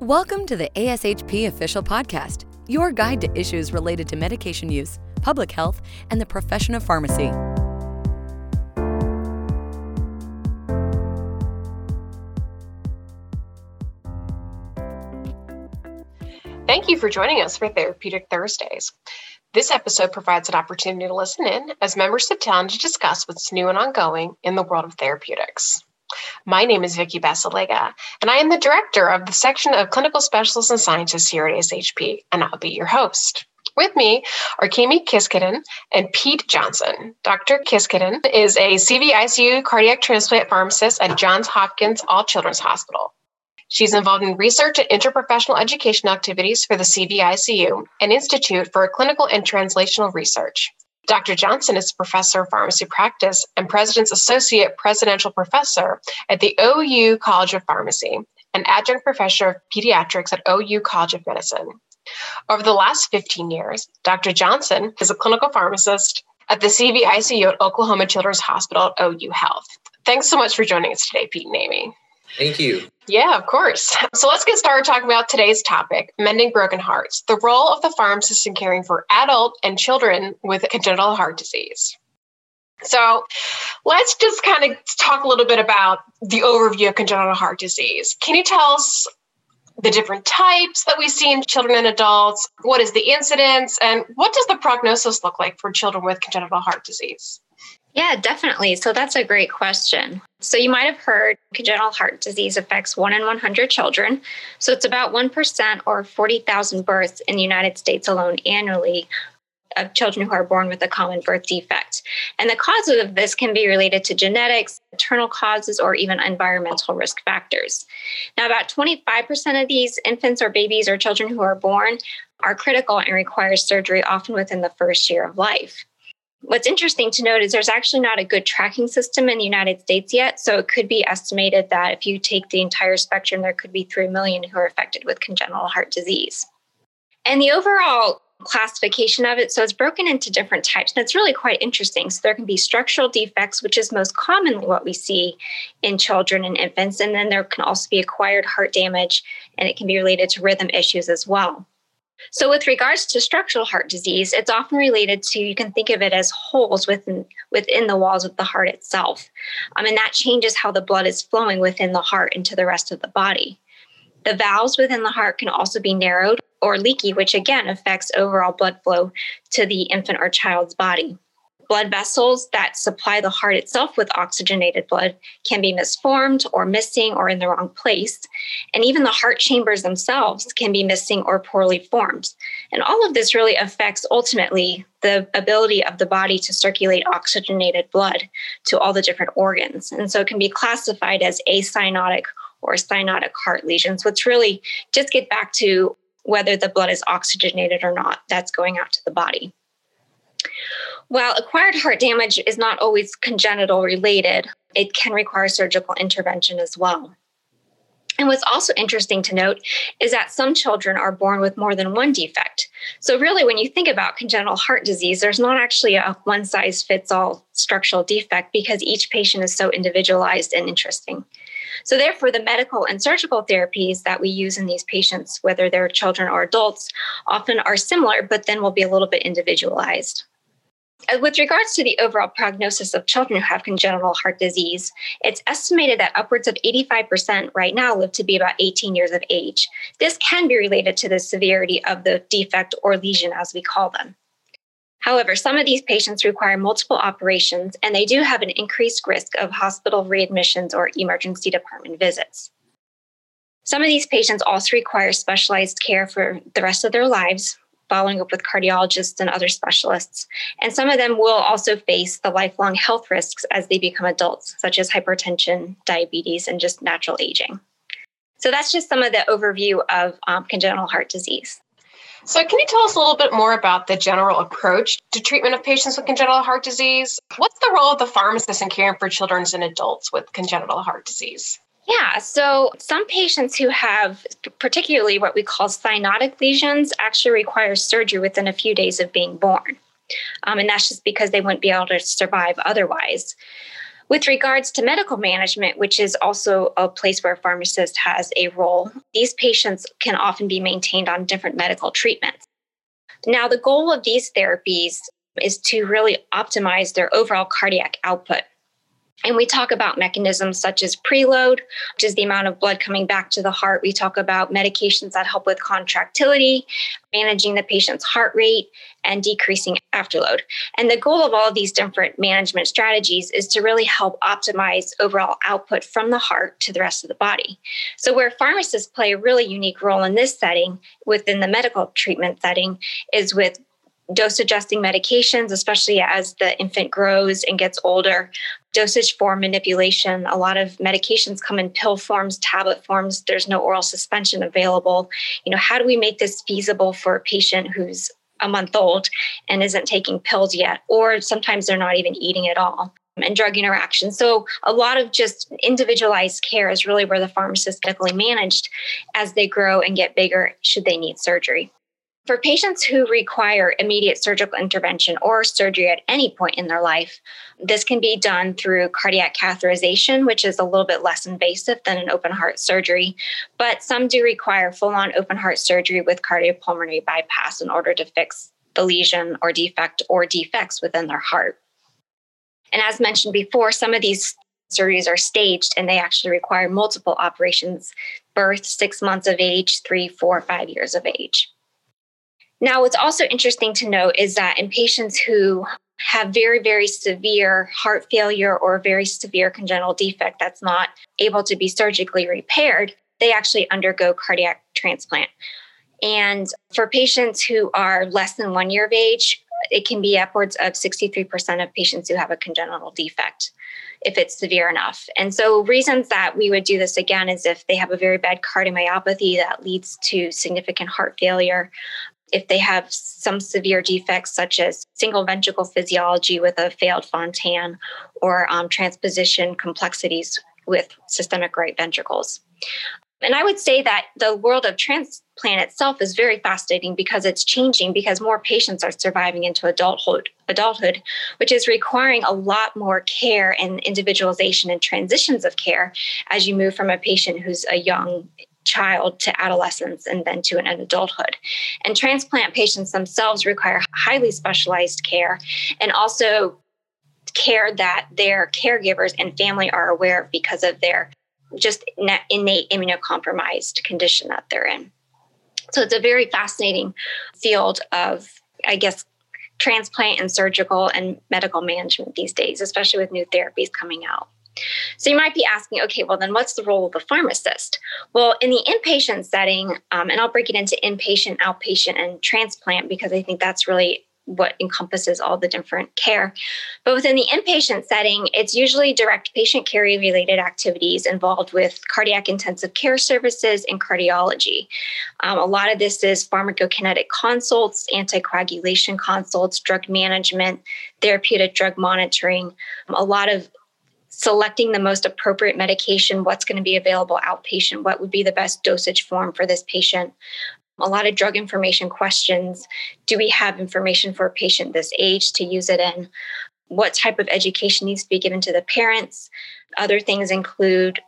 Welcome to the ASHP Official Podcast, your guide to issues related to medication use, public health, and the profession of pharmacy. Thank you for joining us for Therapeutic Thursdays. This episode provides an opportunity to listen in as members sit down to discuss what's new and ongoing in the world of therapeutics. My name is Vicky Basilega, and I am the director of the section of clinical specialists and scientists here at ASHP, and I'll be your host. With me are Kami Kiskaden and Pete Johnson. Dr. Kiskaden is a CVICU cardiac transplant pharmacist at Johns Hopkins All Children's Hospital. She's involved in research and interprofessional education activities for the CVICU and Institute for Clinical and Translational Research. Dr. Johnson is a professor of pharmacy practice and President's Associate Presidential Professor at the OU College of Pharmacy and Adjunct Professor of Pediatrics at OU College of Medicine. Over the last 15 years, Dr. Johnson is a clinical pharmacist at the CVICU at Oklahoma Children's Hospital at OU Health. Thanks so much for joining us today, Pete and Amy. Thank you. Yeah, of course. So let's get started talking about today's topic, mending broken hearts, the role of the pharmacist in caring for adult and children with congenital heart disease. So let's just kind of talk a little bit about the overview of congenital heart disease. Can you tell us the different types that we see in children and adults? What is the incidence? And what does the prognosis look like for children with congenital heart disease? Yeah, definitely. So that's a great question. So you might have heard congenital heart disease affects 1 in 100 children. So it's about 1% or 40,000 births in the United States alone annually of children who are born with a common birth defect. And the causes of this can be related to genetics, maternal causes, or even environmental risk factors. Now, about 25% of these infants or babies or children who are born are critical and require surgery often within the first year of life. What's interesting to note is there's actually not a good tracking system in the United States yet, so it could be estimated that if you take the entire spectrum, there could be 3 million who are affected with congenital heart disease. And the overall classification of it, so it's broken into different types, and it's really quite interesting. So there can be structural defects, which is most commonly what we see in children and infants, and then there can also be acquired heart damage, and it can be related to rhythm issues as well. So with regards to structural heart disease, it's often related to, you can think of it as holes within the walls of the heart itself. And that changes how the blood is flowing within the heart into the rest of the body. The valves within the heart can also be narrowed or leaky, which again affects overall blood flow to the infant or child's body. Blood vessels that supply the heart itself with oxygenated blood can be misformed or missing or in the wrong place. And even the heart chambers themselves can be missing or poorly formed. And all of this really affects ultimately the ability of the body to circulate oxygenated blood to all the different organs. And so it can be classified as acyanotic or cyanotic heart lesions, which really just get back to whether the blood is oxygenated or not that's going out to the body. While acquired heart damage is not always congenital related, it can require surgical intervention as well. And what's also interesting to note is that some children are born with more than one defect. So really, when you think about congenital heart disease, there's not actually a one-size-fits-all structural defect because each patient is so individualized and interesting. So therefore, the medical and surgical therapies that we use in these patients, whether they're children or adults, often are similar, but then will be a little bit individualized. With regards to the overall prognosis of children who have congenital heart disease, it's estimated that upwards of 85% right now live to be about 18 years of age. This can be related to the severity of the defect or lesion, as we call them. However, some of these patients require multiple operations, and they do have an increased risk of hospital readmissions or emergency department visits. Some of these patients also require specialized care for the rest of their lives, following up with cardiologists and other specialists. And some of them will also face the lifelong health risks as they become adults, such as hypertension, diabetes, and just natural aging. So that's just some of the overview of congenital heart disease. So can you tell us a little bit more about the general approach to treatment of patients with congenital heart disease? What's the role of the pharmacist in caring for children and adults with congenital heart disease? Yeah, so some patients who have particularly what we call cyanotic lesions actually require surgery within a few days of being born. And that's just because they wouldn't be able to survive otherwise. With regards to medical management, which is also a place where a pharmacist has a role, these patients can often be maintained on different medical treatments. Now, the goal of these therapies is to really optimize their overall cardiac output. And we talk about mechanisms such as preload, which is the amount of blood coming back to the heart. We talk about medications that help with contractility, managing the patient's heart rate, and decreasing afterload. And the goal of all of these different management strategies is to really help optimize overall output from the heart to the rest of the body. So where pharmacists play a really unique role in this setting, within the medical treatment setting, is with dose-adjusting medications, especially as the infant grows and gets older, dosage form manipulation. A lot of medications come in pill forms, tablet forms. There's no oral suspension available. You know, how do we make this feasible for a patient who's a month old and isn't taking pills yet? Or sometimes they're not even eating at all. And drug interaction. So a lot of just individualized care is really where the pharmacist medically managed as they grow and get bigger should they need surgery. For patients who require immediate surgical intervention or surgery at any point in their life, this can be done through cardiac catheterization, which is a little bit less invasive than an open heart surgery. But some do require full-on open heart surgery with cardiopulmonary bypass in order to fix the lesion or defect or defects within their heart. And as mentioned before, some of these surgeries are staged and they actually require multiple operations: birth, 6 months of age, 3, 4, 5 years of age. Now, what's also interesting to note is that in patients who have very, very severe heart failure or very severe congenital defect that's not able to be surgically repaired, they actually undergo cardiac transplant. And for patients who are less than 1 year of age, it can be upwards of 63% of patients who have a congenital defect if it's severe enough. And so reasons that we would do this again is if they have a very bad cardiomyopathy that leads to significant heart failure, if they have some severe defects such as single ventricle physiology with a failed Fontan or transposition complexities with systemic right ventricles. And I would say that the world of transplant itself is very fascinating because it's changing, because more patients are surviving into adulthood, which is requiring a lot more care and individualization and transitions of care as you move from a patient who's a young child to adolescence and then to an adulthood. And transplant patients themselves require highly specialized care and also care that their caregivers and family are aware of because of their just innate immunocompromised condition that they're in. So it's a very fascinating field of, I guess, transplant and surgical and medical management these days, especially with new therapies coming out. So you might be asking, okay, well, then what's the role of the pharmacist? Well, in the inpatient setting, and I'll break it into inpatient, outpatient, and transplant, because I think that's really what encompasses all the different care. But within the inpatient setting, it's usually direct patient care related activities involved with cardiac intensive care services and cardiology. A lot of this is pharmacokinetic consults, anticoagulation consults, drug management, therapeutic drug monitoring, a lot of selecting the most appropriate medication, what's going to be available outpatient, what would be the best dosage form for this patient, a lot of drug information questions. Do we have information for a patient this age to use it in? What type of education needs to be given to the parents? Other things include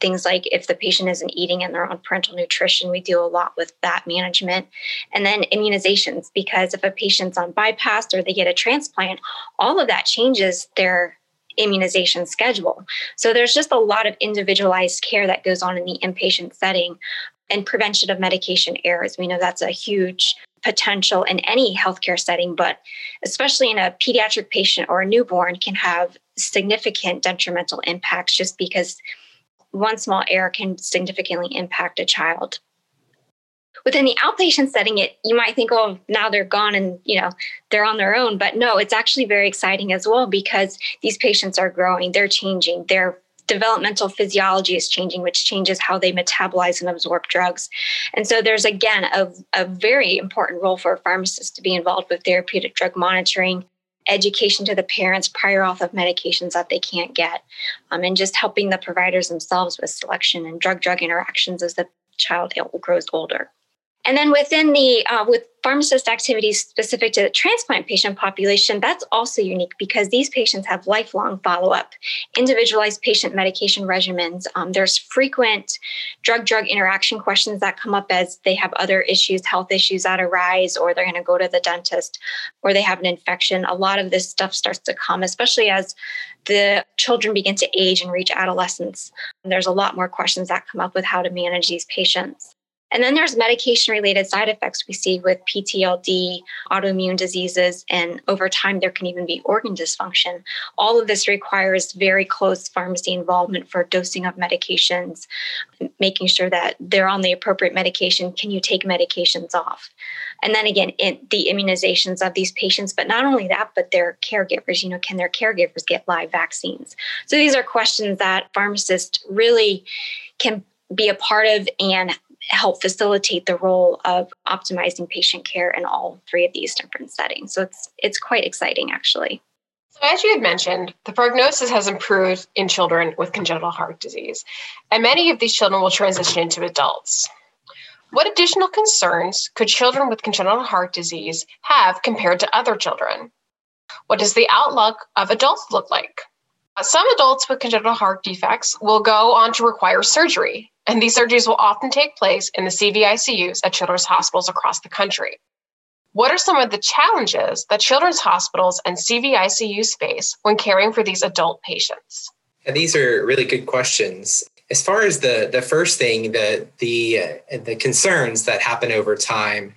things like if the patient isn't eating in their own parental nutrition, we deal a lot with that management. And then immunizations, because if a patient's on bypass or they get a transplant, all of that changes their immunization schedule. So there's just a lot of individualized care that goes on in the inpatient setting, and prevention of medication errors. We know that's a huge potential in any healthcare setting, but especially in a pediatric patient or a newborn can have significant detrimental impacts just because one small error can significantly impact a child. Within the outpatient setting, you might think, oh, now they're gone and, you know, they're on their own. But no, it's actually very exciting as well, because these patients are growing, they're changing, their developmental physiology is changing, which changes how they metabolize and absorb drugs. And so there's, again, a very important role for a pharmacist to be involved with therapeutic drug monitoring, education to the parents, prior auth of medications that they can't get, and just helping the providers themselves with selection and drug-drug interactions as the child grows older. And then within the, with pharmacist activities specific to the transplant patient population, that's also unique because these patients have lifelong follow-up, individualized patient medication regimens. There's frequent drug-drug interaction questions that come up as they have other issues, health issues that arise, or they're going to go to the dentist, or they have an infection. A lot of this stuff starts to come, especially as the children begin to age and reach adolescence. And there's a lot more questions that come up with how to manage these patients. And then there's medication-related side effects we see with PTLD, autoimmune diseases, and over time, there can even be organ dysfunction. All of this requires very close pharmacy involvement for dosing of medications, making sure that they're on the appropriate medication. Can you take medications off? And then again, the immunizations of these patients, but not only that, but their caregivers, you know, can their caregivers get live vaccines? So these are questions that pharmacists really can be a part of and help facilitate the role of optimizing patient care in all three of these different settings. So it's quite exciting, actually. So as you had mentioned, the prognosis has improved in children with congenital heart disease, and many of these children will transition into adults. What additional concerns could children with congenital heart disease have compared to other children? What does the outlook of adults look like? Some adults with congenital heart defects will go on to require surgery, and these surgeries will often take place in the CVICUs at children's hospitals across the country. What are some of the challenges that children's hospitals and CVICUs face when caring for these adult patients? Yeah, these are really good questions. As far as the first thing, the concerns that happen over time,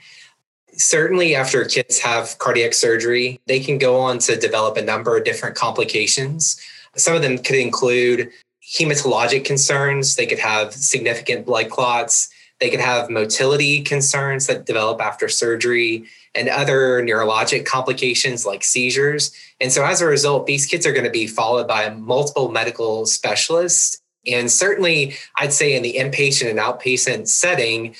certainly after kids have cardiac surgery, they can go on to develop a number of different complications. Some of them could include hematologic concerns. They could have significant blood clots. They could have motility concerns that develop after surgery and other neurologic complications like seizures. And so as a result, these kids are going to be followed by multiple medical specialists. And certainly, I'd say in the inpatient and outpatient setting,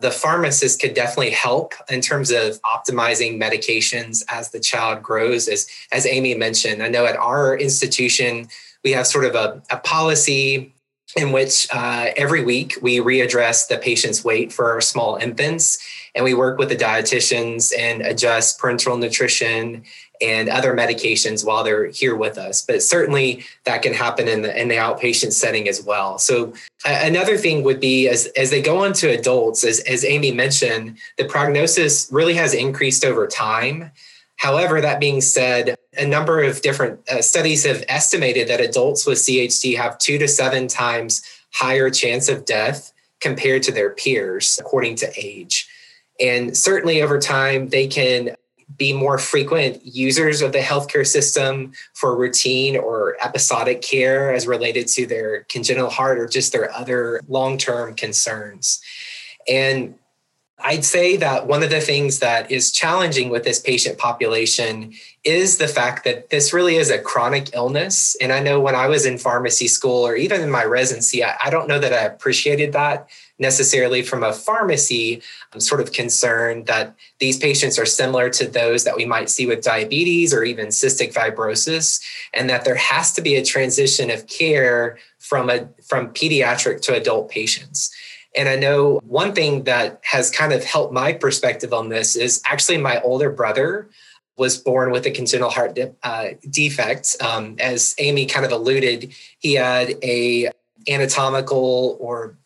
the pharmacist could definitely help in terms of optimizing medications as the child grows. As Amy mentioned, I know at our institution, we have sort of a policy in which every week we readdress the patient's weight for our small infants, and we work with the dietitians and adjust parenteral nutrition and other medications while they're here with us. But certainly that can happen in the outpatient setting as well. So another thing would be as they go on to adults, as Amy mentioned, the prognosis really has increased over time. However, that being said, a number of different studies have estimated that adults with CHD have 2 to 7 times higher chance of death compared to their peers, according to age. And certainly over time, they can be more frequent users of the healthcare system for routine or episodic care as related to their congenital heart or just their other long-term concerns. And I'd say that one of the things that is challenging with this patient population is the fact that this really is a chronic illness. And I know when I was in pharmacy school or even in my residency, I don't know that I appreciated that necessarily from a pharmacy sort of concern that these patients are similar to those that we might see with diabetes or even cystic fibrosis, and that there has to be a transition of care from pediatric to adult patients. And I know one thing that has kind of helped my perspective on this is actually my older brother was born with a congenital heart defect. As Amy kind of alluded, he had a anatomical or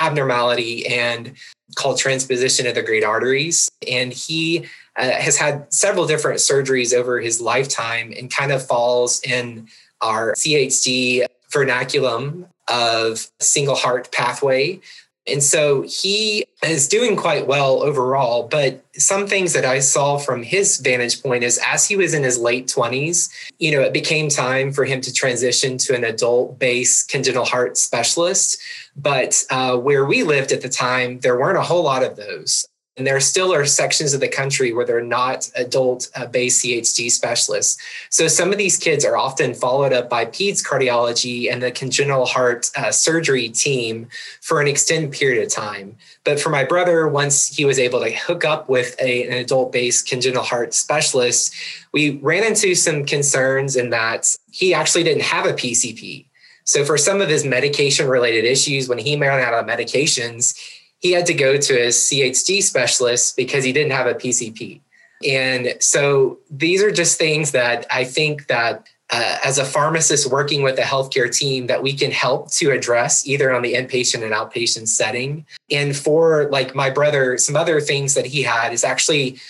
abnormality and called transposition of the great arteries. And he has had several different surgeries over his lifetime and kind of falls in our CHD vernaculum of single heart pathway. And so he is doing quite well overall, but some things that I saw from his vantage point is as he was in his late 20s, you know, it became time for him to transition to an adult-based congenital heart specialist. But where we lived at the time, there weren't a whole lot of those. And there still are sections of the country where they're not adult-based CHD specialists. So some of these kids are often followed up by peds cardiology and the congenital heart surgery team for an extended period of time. But for my brother, once he was able to hook up with an adult-based congenital heart specialist, we ran into some concerns in that he actually didn't have a PCP. So for some of his medication-related issues, when he ran out of medications, he had to go to his CHD specialist because he didn't have a PCP. And so these are just things that I think that as a pharmacist working with a healthcare team that we can help to address either on the inpatient and outpatient setting. And for like my brother, some other things that he had is actually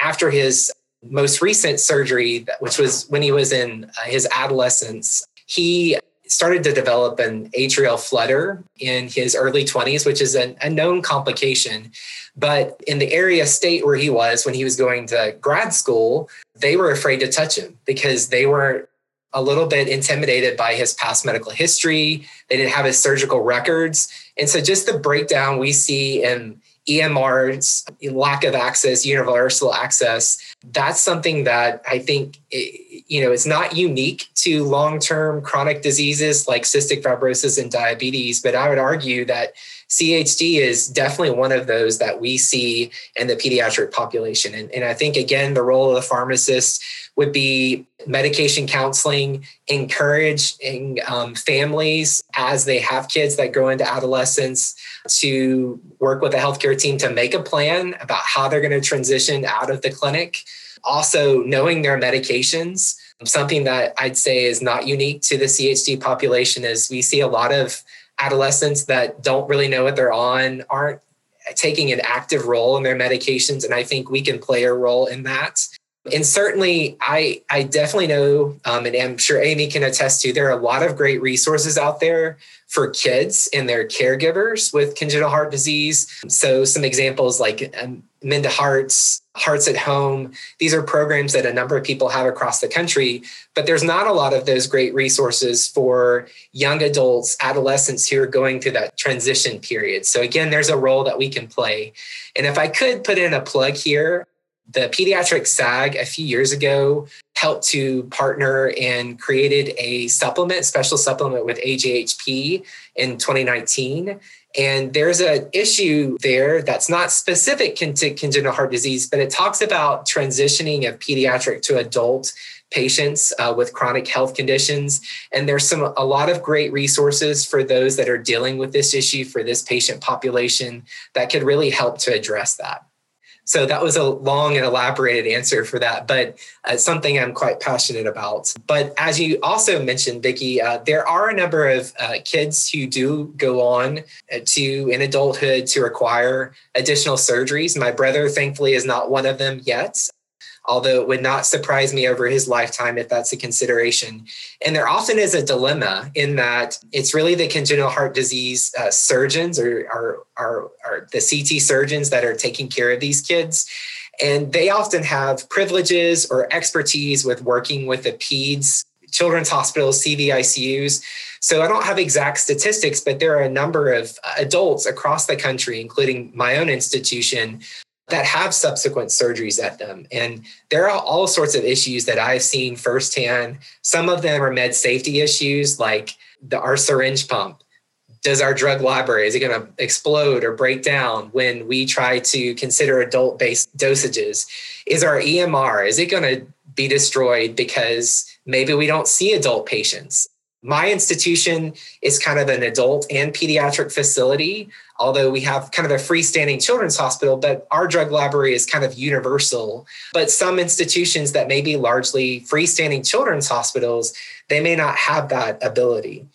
after his most recent surgery, which was when he was in his adolescence, he started to develop an atrial flutter in his early 20s, which is a known complication. But in the area state where he was when he was going to grad school, they were afraid to touch him because they were a little bit intimidated by his past medical history. They didn't have his surgical records. And so just the breakdown we see in EMRs, lack of access, universal access, that's something that I think, you know, it's not unique to long-term chronic diseases like cystic fibrosis and diabetes, but I would argue that CHD is definitely one of those that we see in the pediatric population. And I think, again, the role of the pharmacist would be medication counseling, encouraging families as they have kids that grow into adolescence to work with a healthcare team to make a plan about how they're going to transition out of the clinic. Also, knowing their medications, something that I'd say is not unique to the CHD population is we see a lot of adolescents that don't really know what they're on, aren't taking an active role in their medications. And I think we can play a role in that. And certainly, I definitely know, and I'm sure Amy can attest to, there are a lot of great resources out there for kids and their caregivers with congenital heart disease. So some examples like Mend2Hearts, Hearts at Home, these are programs that a number of people have across the country, but there's not a lot of those great resources for young adults, adolescents who are going through that transition period. So again, there's a role that we can play. And if I could put in a plug here, the Pediatric SAG a few years ago helped to partner and created a supplement, special supplement with AJHP in 2019. And there's an issue there that's not specific to congenital heart disease, but it talks about transitioning of pediatric to adult patients with chronic health conditions. And there's a lot of great resources for those that are dealing with this issue for this patient population that could really help to address that. So that was a long and elaborated answer for that, but it's something I'm quite passionate about. But as you also mentioned, Vicky, there are a number of kids who do go on to in adulthood to require additional surgeries. My brother, thankfully, is not one of them yet, although it would not surprise me over his lifetime if that's a consideration. And there often is a dilemma in that it's really the congenital heart disease surgeons or the CT surgeons that are taking care of these kids. And they often have privileges or expertise with working with the peds, children's hospitals, CVICUs. So I don't have exact statistics, but there are a number of adults across the country, including my own institution, that have subsequent surgeries at them. And there are all sorts of issues that I've seen firsthand. Some of them are med safety issues like our syringe pump. Does our drug library, is it going to explode or break down when we try to consider adult-based dosages? Is our EMR, is it going to be destroyed because maybe we don't see adult patients? My institution is kind of an adult and pediatric facility, although we have kind of a freestanding children's hospital, but our drug library is kind of universal. But some institutions that may be largely freestanding children's hospitals, they may not have that ability.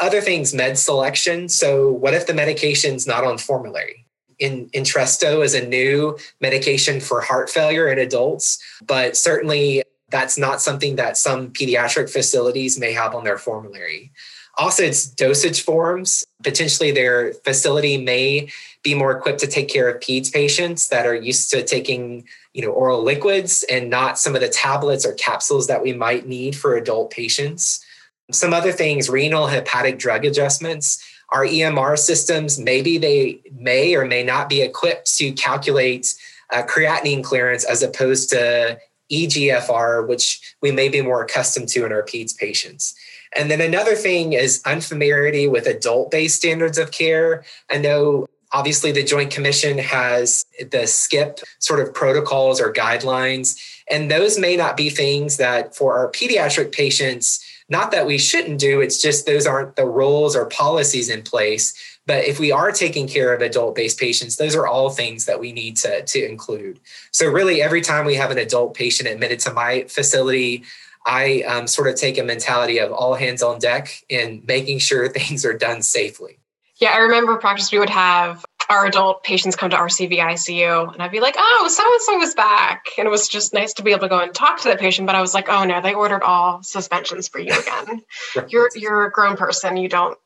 Other things, med selection. So what if the medication's not on formulary? Entresto is a new medication for heart failure in adults, but certainly that's not something that some pediatric facilities may have on their formulary. Also, it's dosage forms. Potentially, their facility may be more equipped to take care of peds patients that are used to taking, you know, oral liquids and not some of the tablets or capsules that we might need for adult patients. Some other things, renal, hepatic drug adjustments. Our EMR systems, maybe they may or may not be equipped to calculate creatinine clearance as opposed to EGFR, which we may be more accustomed to in our peds patients. And then another thing is unfamiliarity with adult-based standards of care. I know, obviously, the Joint Commission has the SCIP sort of protocols or guidelines, and those may not be things that for our pediatric patients, not that we shouldn't do, it's just those aren't the rules or policies in place But if we are taking care of adult-based patients, those are all things that we need to include. So really, every time we have an adult patient admitted to my facility, I sort of take a mentality of all hands on deck in making sure things are done safely. Yeah, I remember practice, we would have our adult patients come to RCV ICU, and I'd be like, oh, so-and-so was back. And it was just nice to be able to go and talk to the patient, but I was like, oh no, they ordered all suspensions for you again. Right. You're a grown person. You don't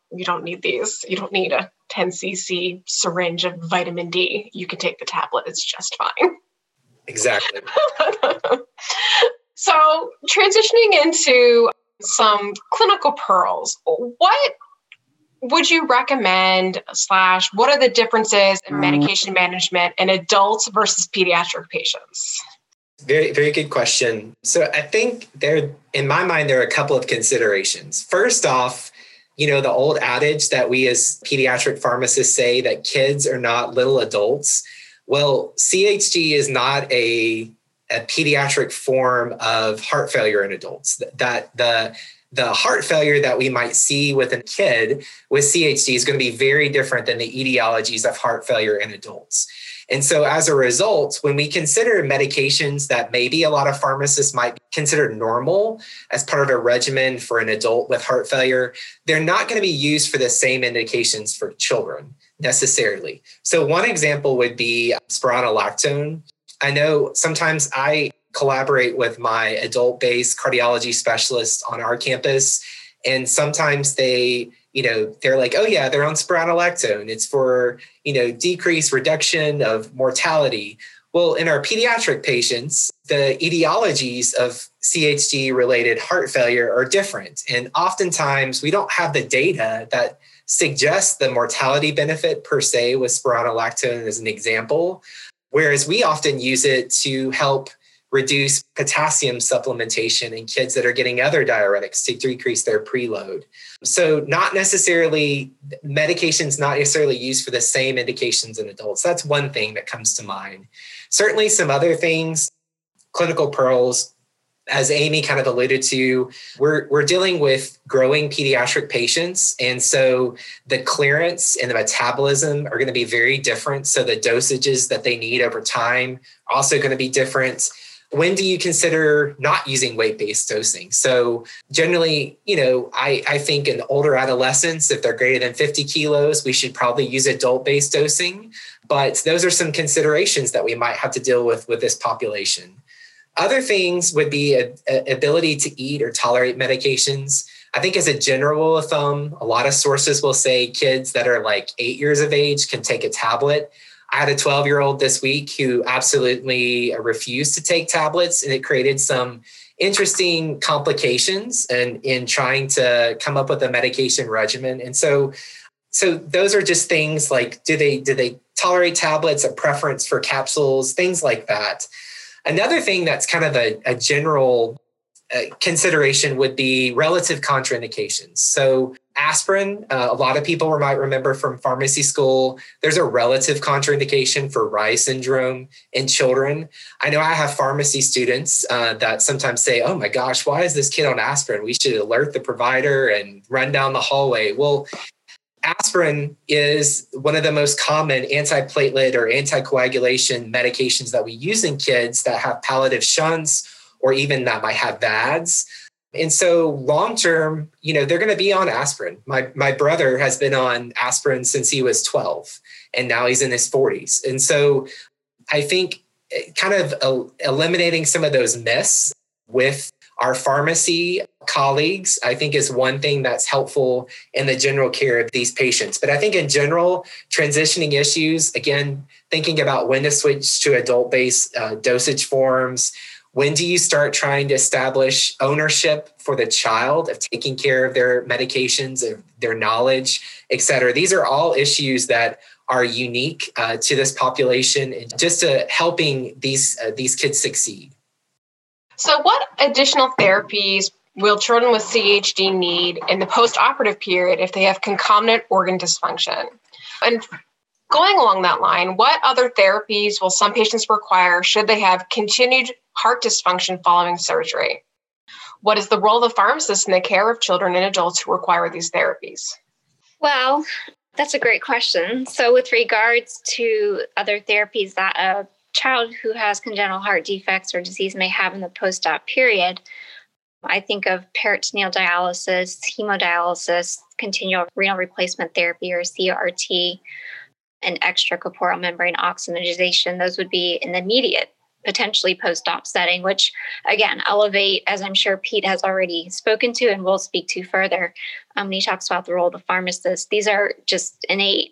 need these. You don't need a 10cc syringe of vitamin D. You can take the tablet. It's just fine. Exactly. So transitioning into some clinical pearls, what would you recommend / what are the differences in medication management in adults versus pediatric patients? Very, very good question. So I think in my mind, there are a couple of considerations. First off, you know, the old adage that we as pediatric pharmacists say that kids are not little adults. Well, CHD is not a pediatric form of heart failure in adults. That the heart failure that we might see with a kid with CHD is going to be very different than the etiologies of heart failure in adults. And so as a result, when we consider medications that maybe a lot of pharmacists might consider normal as part of a regimen for an adult with heart failure, they're not going to be used for the same indications for children necessarily. So one example would be spironolactone. I know sometimes I collaborate with my adult-based cardiology specialists on our campus. And sometimes they're like, oh yeah, they're on spironolactone. It's for, decrease reduction of mortality. Well, in our pediatric patients, the etiologies of CHD-related heart failure are different. And oftentimes we don't have the data that suggests the mortality benefit per se with spironolactone as an example, whereas we often use it to help reduce potassium supplementation in kids that are getting other diuretics to decrease their preload. So medications not necessarily used for the same indications in adults. That's one thing that comes to mind. Certainly some other things, clinical pearls, as Amy kind of alluded to, we're dealing with growing pediatric patients. And so the clearance and the metabolism are going to be very different. So the dosages that they need over time are also going to be different. When do you consider not using weight-based dosing? So generally, I think in older adolescents, if they're greater than 50 kilos, we should probably use adult-based dosing. But those are some considerations that we might have to deal with this population. Other things would be a ability to eat or tolerate medications. I think as a general rule of thumb, a lot of sources will say kids that are like 8 years of age can take a tablet. I had a 12-year-old this week who absolutely refused to take tablets, and it created some interesting complications in trying to come up with a medication regimen. And so those are just things like, do they tolerate tablets, a preference for capsules, things like that. Another thing that's kind of a general consideration would be relative contraindications. So aspirin, a lot of people might remember from pharmacy school, there's a relative contraindication for Reye's syndrome in children. I know I have pharmacy students that sometimes say, oh my gosh, why is this kid on aspirin? We should alert the provider and run down the hallway. Well, aspirin is one of the most common antiplatelet or anticoagulation medications that we use in kids that have palliative shunts or even that might have VADs. And so long-term, they're going to be on aspirin. My brother has been on aspirin since he was 12, and now he's in his 40s. And so I think kind of eliminating some of those myths with our pharmacy colleagues, I think, is one thing that's helpful in the general care of these patients. But I think in general, transitioning issues, again, thinking about when to switch to adult-based dosage forms, when do you start trying to establish ownership for the child of taking care of their medications, of their knowledge, et cetera? These are all issues that are unique to this population and just helping these kids succeed. So what additional therapies will children with CHD need in the postoperative period if they have concomitant organ dysfunction? And going along that line, what other therapies will some patients require should they have continued heart dysfunction following surgery? What is the role of the pharmacist in the care of children and adults who require these therapies? Well, That's a great question. So with regards to other therapies that a child who has congenital heart defects or disease may have in the post-op period, I think of peritoneal dialysis, hemodialysis, continual renal replacement therapy or CRT, and extracorporeal membrane oxygenation. Those would be in the immediate, potentially post-op setting, which again, Elevate, as I'm sure Pete has already spoken to and will speak to further when he talks about the role of the pharmacist. These are just innate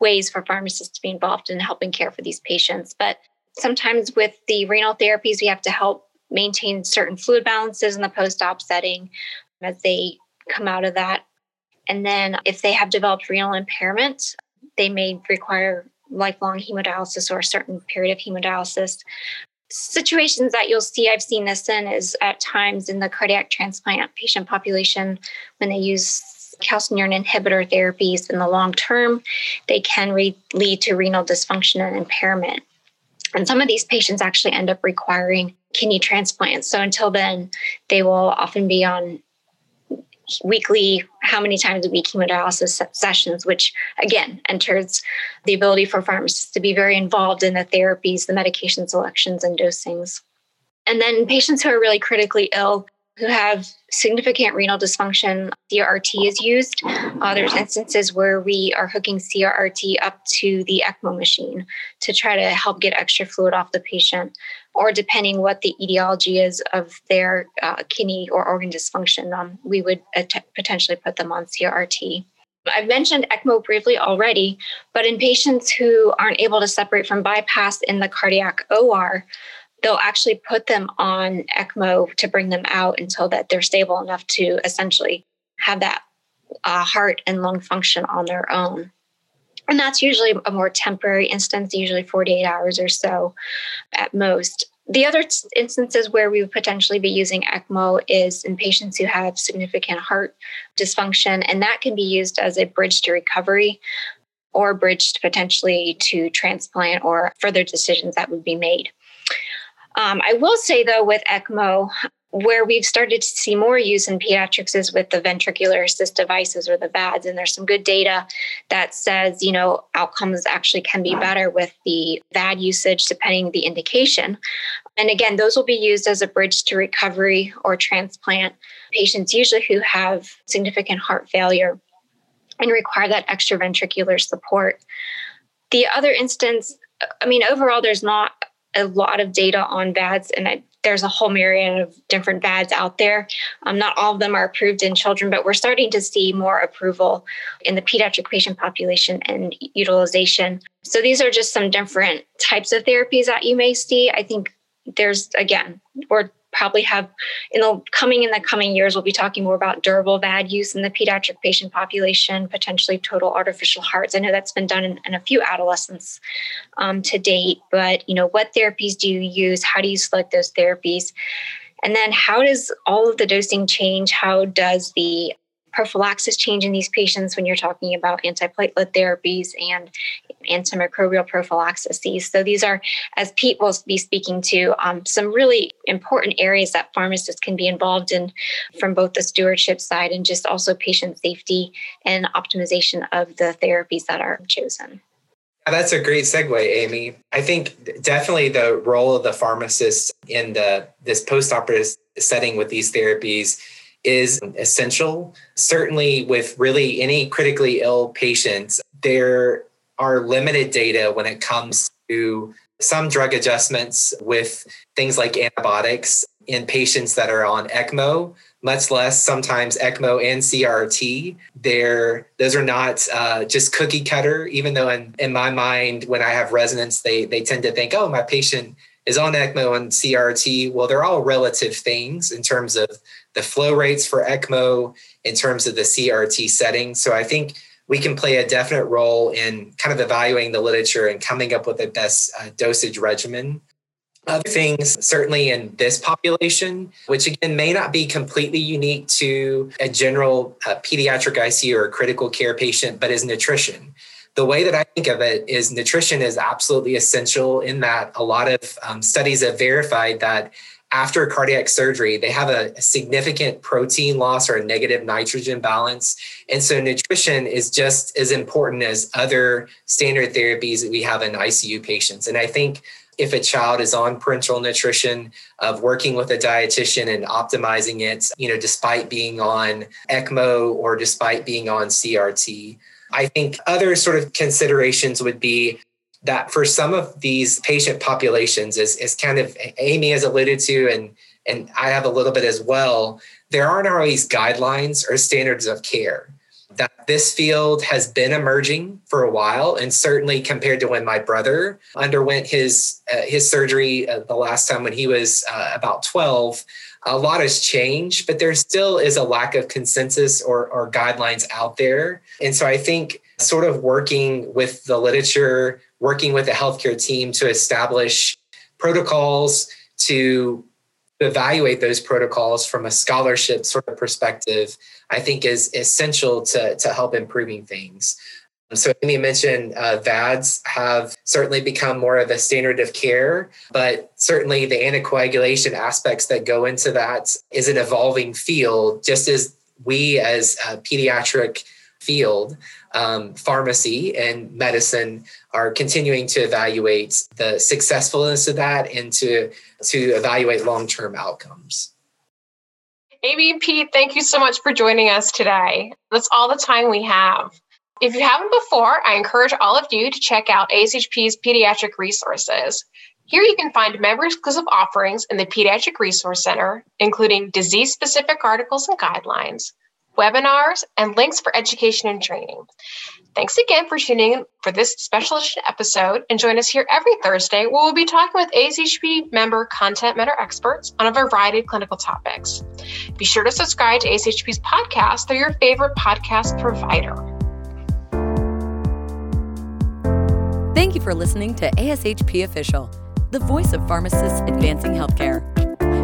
ways for pharmacists to be involved in helping care for these patients. But sometimes with the renal therapies, we have to help maintain certain fluid balances in the post-op setting as they come out of that. And then if they have developed renal impairment, they may require lifelong hemodialysis or a certain period of hemodialysis. Situations that you'll see, I've seen this in, is at times in the cardiac transplant patient population, when they use calcineurin inhibitor therapies in the long term, they can lead to renal dysfunction and impairment. And some of these patients actually end up requiring kidney transplants. So until then, they will often be on weekly, how many times a week hemodialysis sessions, which again enters the ability for pharmacists to be very involved in the therapies, the medication selections and dosings. And then patients who are really critically ill, who have significant renal dysfunction, CRRT is used. There's instances where we are hooking CRRT up to the ECMO machine to try to help get extra fluid off the patient, or depending what the etiology is of their kidney or organ dysfunction, we would potentially put them on CRRT. I've mentioned ECMO briefly already, but in patients who aren't able to separate from bypass in the cardiac OR, they'll actually put them on ECMO to bring them out until that they're stable enough to essentially have that heart and lung function on their own. And that's usually a more temporary instance, usually 48 hours or so at most. The other instances where we would potentially be using ECMO is in patients who have significant heart dysfunction, and that can be used as a bridge to recovery or bridge potentially to transplant or further decisions that would be made. I will say, though, with ECMO, where we've started to see more use in pediatrics is with the ventricular assist devices or the VADs. And there's some good data that says, you know, outcomes actually can be better with the VAD usage, depending on the indication. And again, those will be used as a bridge to recovery or transplant patients, usually who have significant heart failure and require that extra ventricular support. The other instance, I mean, overall, there's not a lot of data on VADs, and there's a whole myriad of different VADs out there. Not all of them are approved in children, but we're starting to see more approval in the pediatric patient population and utilization. So these are just some different types of therapies that you may see. I think there's, again, we're probably have in the coming years, we'll be talking more about durable VAD use in the pediatric patient population, potentially total artificial hearts. I know that's been done in a few adolescents to date, but you know, what therapies do you use? How do you select those therapies? And then how does all of the dosing change? How does the prophylaxis change in these patients when you're talking about antiplatelet therapies and antimicrobial prophylaxis? So these are, as Pete will be speaking to, some really important areas that pharmacists can be involved in from both the stewardship side and just also patient safety and optimization of the therapies that are chosen. That's a great segue, Amy. I think definitely the role of the pharmacist in this post-operative setting with these therapies is essential. Certainly with really any critically ill patients, there are limited data when it comes to some drug adjustments with things like antibiotics in patients that are on ECMO, much less sometimes ECMO and CRT. Those are not just cookie cutter, even though in my mind, when I have residents, they tend to think, oh, my patient is on ECMO and CRT. Well, they're all relative things in terms of the flow rates for ECMO, in terms of the CRT setting. So I think we can play a definite role in kind of evaluating the literature and coming up with the best dosage regimen. Other things, certainly in this population, which again may not be completely unique to a general pediatric ICU or critical care patient, but is nutrition. The way that I think of it is nutrition is absolutely essential in that a lot of studies have verified that after cardiac surgery, they have a significant protein loss or a negative nitrogen balance. And so nutrition is just as important as other standard therapies that we have in ICU patients. And I think if a child is on parenteral nutrition, of working with a dietitian and optimizing it, you know, despite being on ECMO or despite being on CRT, I think other sort of considerations would be that for some of these patient populations, is kind of, Amy has alluded to, and I have a little bit as well, there aren't always guidelines or standards of care. That this field has been emerging for a while, and certainly compared to when my brother underwent his surgery the last time when he was about 12, a lot has changed, but there still is a lack of consensus or guidelines out there. And so I think sort of working with the literature, working with the healthcare team to establish protocols, to evaluate those protocols from a scholarship sort of perspective, I think is essential to help improving things. So Amy mentioned VADs have certainly become more of a standard of care, but certainly the anticoagulation aspects that go into that is an evolving field, just as we as a pediatric field, pharmacy and medicine are continuing to evaluate the successfulness of that and to evaluate long-term outcomes. Amy and Pete, thank you so much for joining us today. That's all the time we have. If you haven't before, I encourage all of you to check out ASHP's pediatric resources. Here you can find member-exclusive offerings in the Pediatric Resource Center, including disease-specific articles and guidelines, webinars, and links for education and training. Thanks again for tuning in for this special episode, and join us here every Thursday where we'll be talking with ASHP member content matter experts on a variety of clinical topics. Be sure to subscribe to ASHP's podcast through your favorite podcast provider. Thank you for listening to ASHP Official, the voice of pharmacists advancing healthcare.